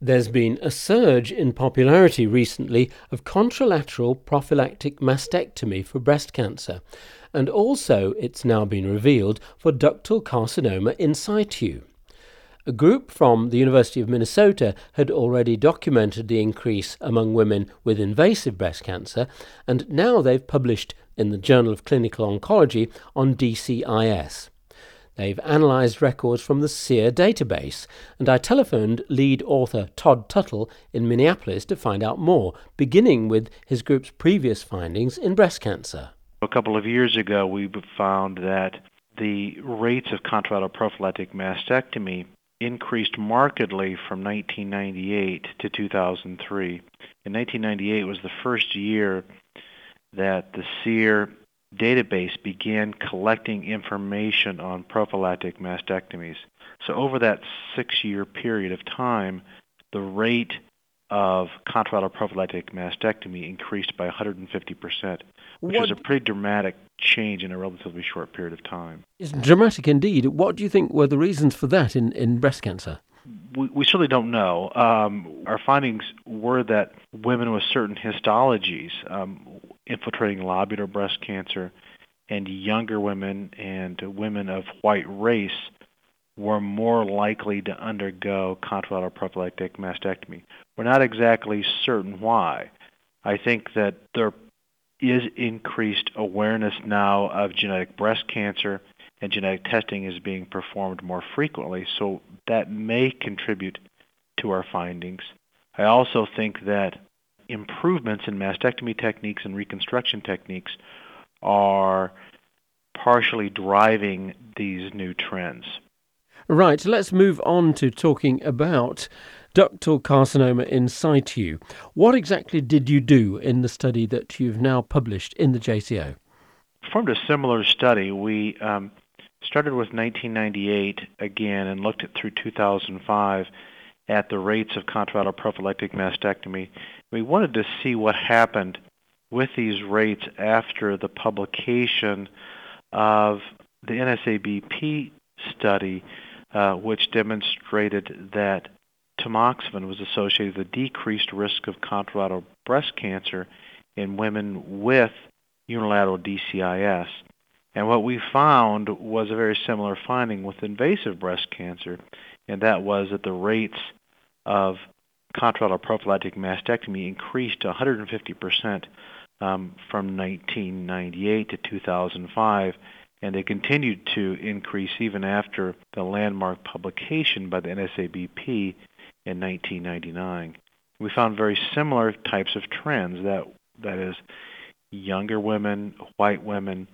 There's been a surge in popularity recently of contralateral prophylactic mastectomy for breast cancer, and also, it's now been revealed, for ductal carcinoma in situ. A group from the University of Minnesota had already documented the increase among women with invasive breast cancer, and now they've published in the Journal of Clinical Oncology on DCIS. They've analysed records from the SEER database, and I telephoned lead author Todd Tuttle in Minneapolis to find out more, beginning with his group's previous findings in breast cancer. A couple of years ago, we found that the rates of contralateral prophylactic mastectomy increased markedly from 1998 to 2003. And 1998 was the first year that the SEER database began collecting information on prophylactic mastectomies. So over that 6-year period of time, the rate of contralateral prophylactic mastectomy increased by 150%, which is a pretty dramatic change in a relatively short period of time. It's dramatic indeed. What do you think were the reasons for that in breast cancer? We certainly don't know. Our findings were that women with certain histologies, infiltrating lobular breast cancer, and younger women and women of white race were more likely to undergo contralateral prophylactic mastectomy. We're not exactly certain why. I think that there is increased awareness now of genetic breast cancer, and genetic testing is being performed more frequently, so that may contribute to our findings. I also think that improvements in mastectomy techniques and reconstruction techniques are partially driving these new trends. Right, let's move on to talking about ductal carcinoma in situ. What exactly did you do in the study that you've now published in the JCO? Performed a similar study. We started with 1998 again and looked at through 2005 at the rates of contralateral prophylactic mastectomy. We wanted to see what happened with these rates after the publication of the NSABP study, which demonstrated that tamoxifen was associated with a decreased risk of contralateral breast cancer in women with unilateral DCIS. And what we found was a very similar finding with invasive breast cancer, and that was that the rates of contralateral prophylactic mastectomy increased to 150% from 1998 to 2005, and they continued to increase even after the landmark publication by the NSABP in 1999. We found very similar types of trends, that is, younger women, white women,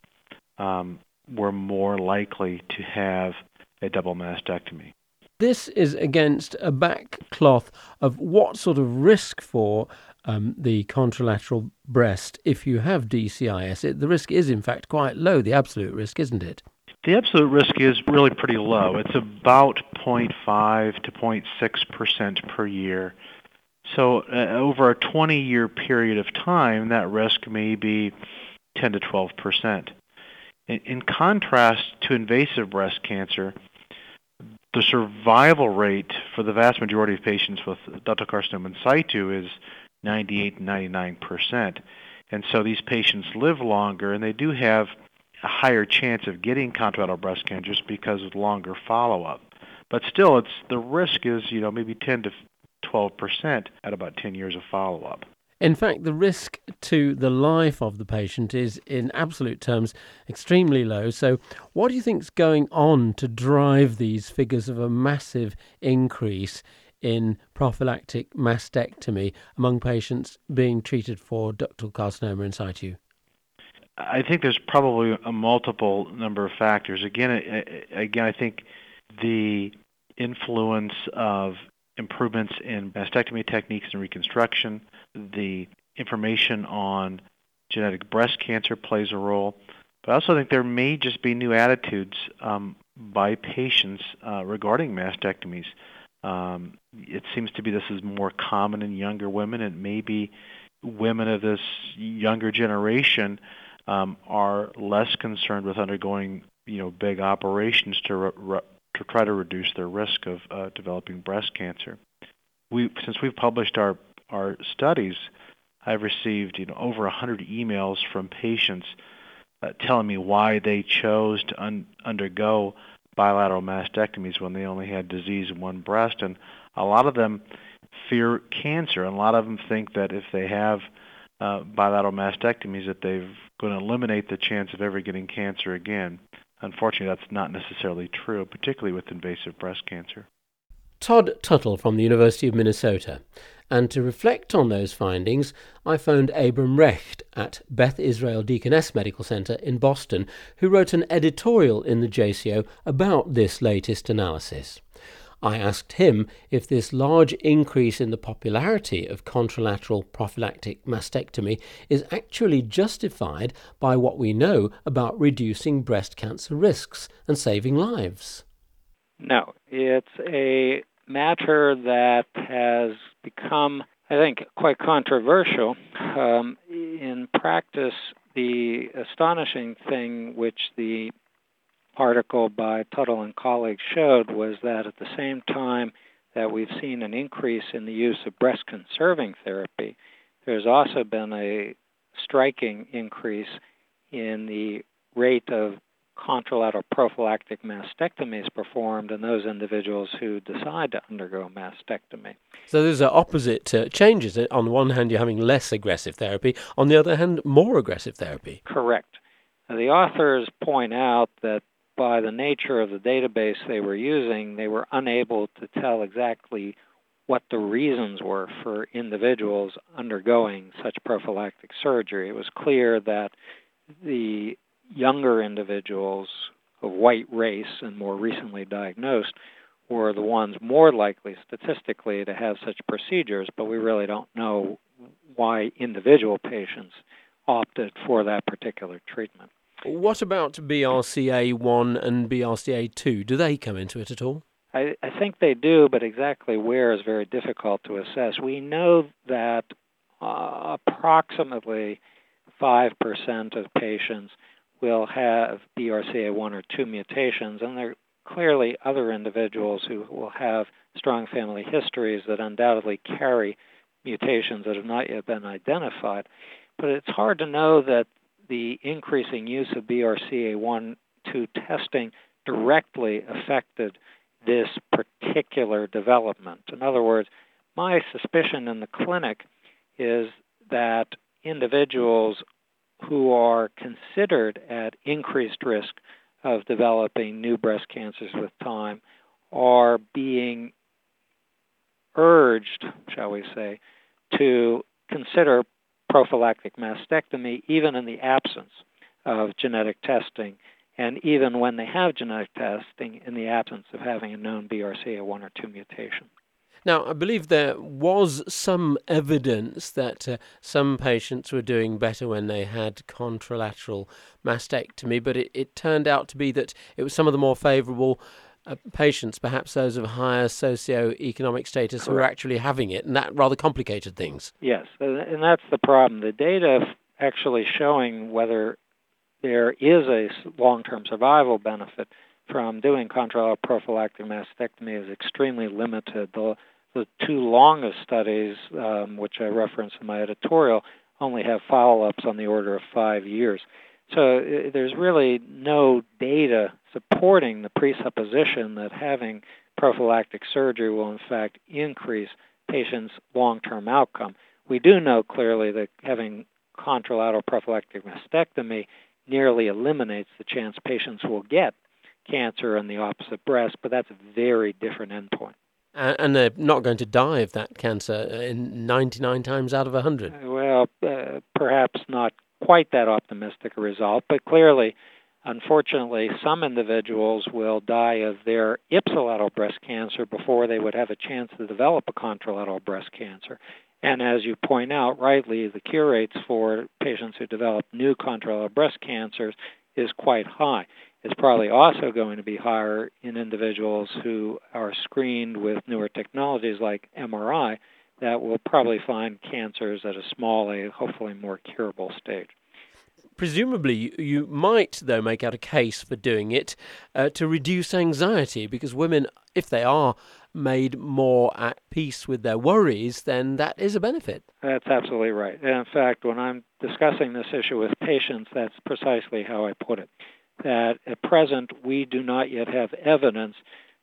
were more likely to have a double mastectomy. This is against a backcloth of what sort of risk for the contralateral breast if you have DCIS. The risk is, in fact, quite low, the absolute risk, isn't it? The absolute risk is really pretty low. It's about 0.5 to 0.6% per year. So over a 20-year period of time, that risk may be 10 to 12%. In contrast to invasive breast cancer, the survival rate for the vast majority of patients with ductal carcinoma in situ is 98 to 99%. And so these patients live longer, and they do have a higher chance of getting contralateral breast cancers because of longer follow-up. But still, the risk is, maybe 10 to 12% at about 10 years of follow-up. In fact, the risk to the life of the patient is, in absolute terms, extremely low. So what do you think is going on to drive these figures of a massive increase in prophylactic mastectomy among patients being treated for ductal carcinoma in situ? I think there's probably a multiple number of factors. Again, I think the influence of improvements in mastectomy techniques and reconstruction, the information on genetic breast cancer plays a role. But I also think there may just be new attitudes by patients regarding mastectomies. It seems to be this is more common in younger women, and maybe women of this younger generation are less concerned with undergoing, big operations to try to reduce their risk of developing breast cancer. since we've published our studies, I've received over 100 emails from patients telling me why they chose to undergo bilateral mastectomies when they only had disease in one breast. And a lot of them fear cancer, and a lot of them think that if they have bilateral mastectomies that they're going to eliminate the chance of ever getting cancer again. Unfortunately, that's not necessarily true, particularly with invasive breast cancer. Todd Tuttle from the University of Minnesota. And to reflect on those findings, I phoned Abram Recht at Beth Israel Deaconess Medical Center in Boston, who wrote an editorial in the JCO about this latest analysis. I asked him if this large increase in the popularity of contralateral prophylactic mastectomy is actually justified by what we know about reducing breast cancer risks and saving lives. No, it's a matter that has become, I think, quite controversial. In practice, the astonishing thing which the article by Tuttle and colleagues showed was that at the same time that we've seen an increase in the use of breast-conserving therapy, there's also been a striking increase in the rate of contralateral prophylactic mastectomies performed in those individuals who decide to undergo mastectomy. So those are opposite changes. On the one hand, you're having less aggressive therapy. On the other hand, more aggressive therapy. Correct. Now, the authors point out that by the nature of the database they were using, they were unable to tell exactly what the reasons were for individuals undergoing such prophylactic surgery. It was clear that the younger individuals of white race and more recently diagnosed were the ones more likely statistically to have such procedures, but we really don't know why individual patients opted for that particular treatment. What about BRCA1 and BRCA2? Do they come into it at all? I think they do, but exactly where is very difficult to assess. We know that approximately 5% of patients will have BRCA1 or 2 mutations, and there are clearly other individuals who will have strong family histories that undoubtedly carry mutations that have not yet been identified. But it's hard to know that the increasing use of BRCA1-2 testing directly affected this particular development. In other words, my suspicion in the clinic is that individuals who are considered at increased risk of developing new breast cancers with time are being urged, shall we say, to consider prophylactic mastectomy even in the absence of genetic testing, and even when they have genetic testing in the absence of having a known BRCA1 or 2 mutation. Now, I believe there was some evidence that some patients were doing better when they had contralateral mastectomy, but it turned out to be that it was some of the more favourable patients, perhaps those of higher socioeconomic status, correct, who are actually having it, and that rather complicated things. Yes, and that's the problem. The data actually showing whether there is a long-term survival benefit from doing contralateral prophylactic mastectomy is extremely limited. The two longest studies, which I referenced in my editorial, only have follow-ups on the order of 5 years. So there's really no data supporting the presupposition that having prophylactic surgery will in fact increase patients' long-term outcome. We do know clearly that having contralateral prophylactic mastectomy nearly eliminates the chance patients will get cancer in the opposite breast, but that's a very different endpoint. And they're not going to die of that cancer in 99 times out of 100? Well, perhaps not quite that optimistic a result, but clearly, unfortunately, some individuals will die of their ipsilateral breast cancer before they would have a chance to develop a contralateral breast cancer. And as you point out rightly, the cure rates for patients who develop new contralateral breast cancers is quite high. It's probably also going to be higher in individuals who are screened with newer technologies like MRI that will probably find cancers at a smaller, hopefully more curable stage. Presumably, you might, though, make out a case for doing it to reduce anxiety, because women, if they are made more at peace with their worries, then that is a benefit. That's absolutely right. And in fact, when I'm discussing this issue with patients, that's precisely how I put it, that at present we do not yet have evidence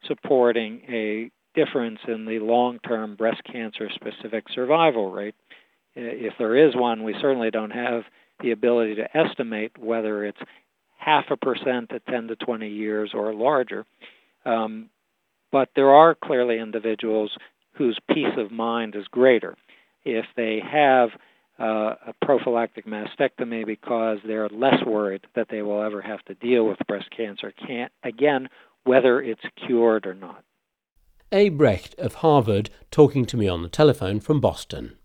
supporting a difference in the long-term breast cancer-specific survival rate. If there is one, we certainly don't have the ability to estimate whether it's 0.5% at 10 to 20 years or larger. But there are clearly individuals whose peace of mind is greater. If they have a prophylactic mastectomy because they're less worried that they will ever have to deal with breast cancer, again, whether it's cured or not. Abram Recht of Harvard talking to me on the telephone from Boston.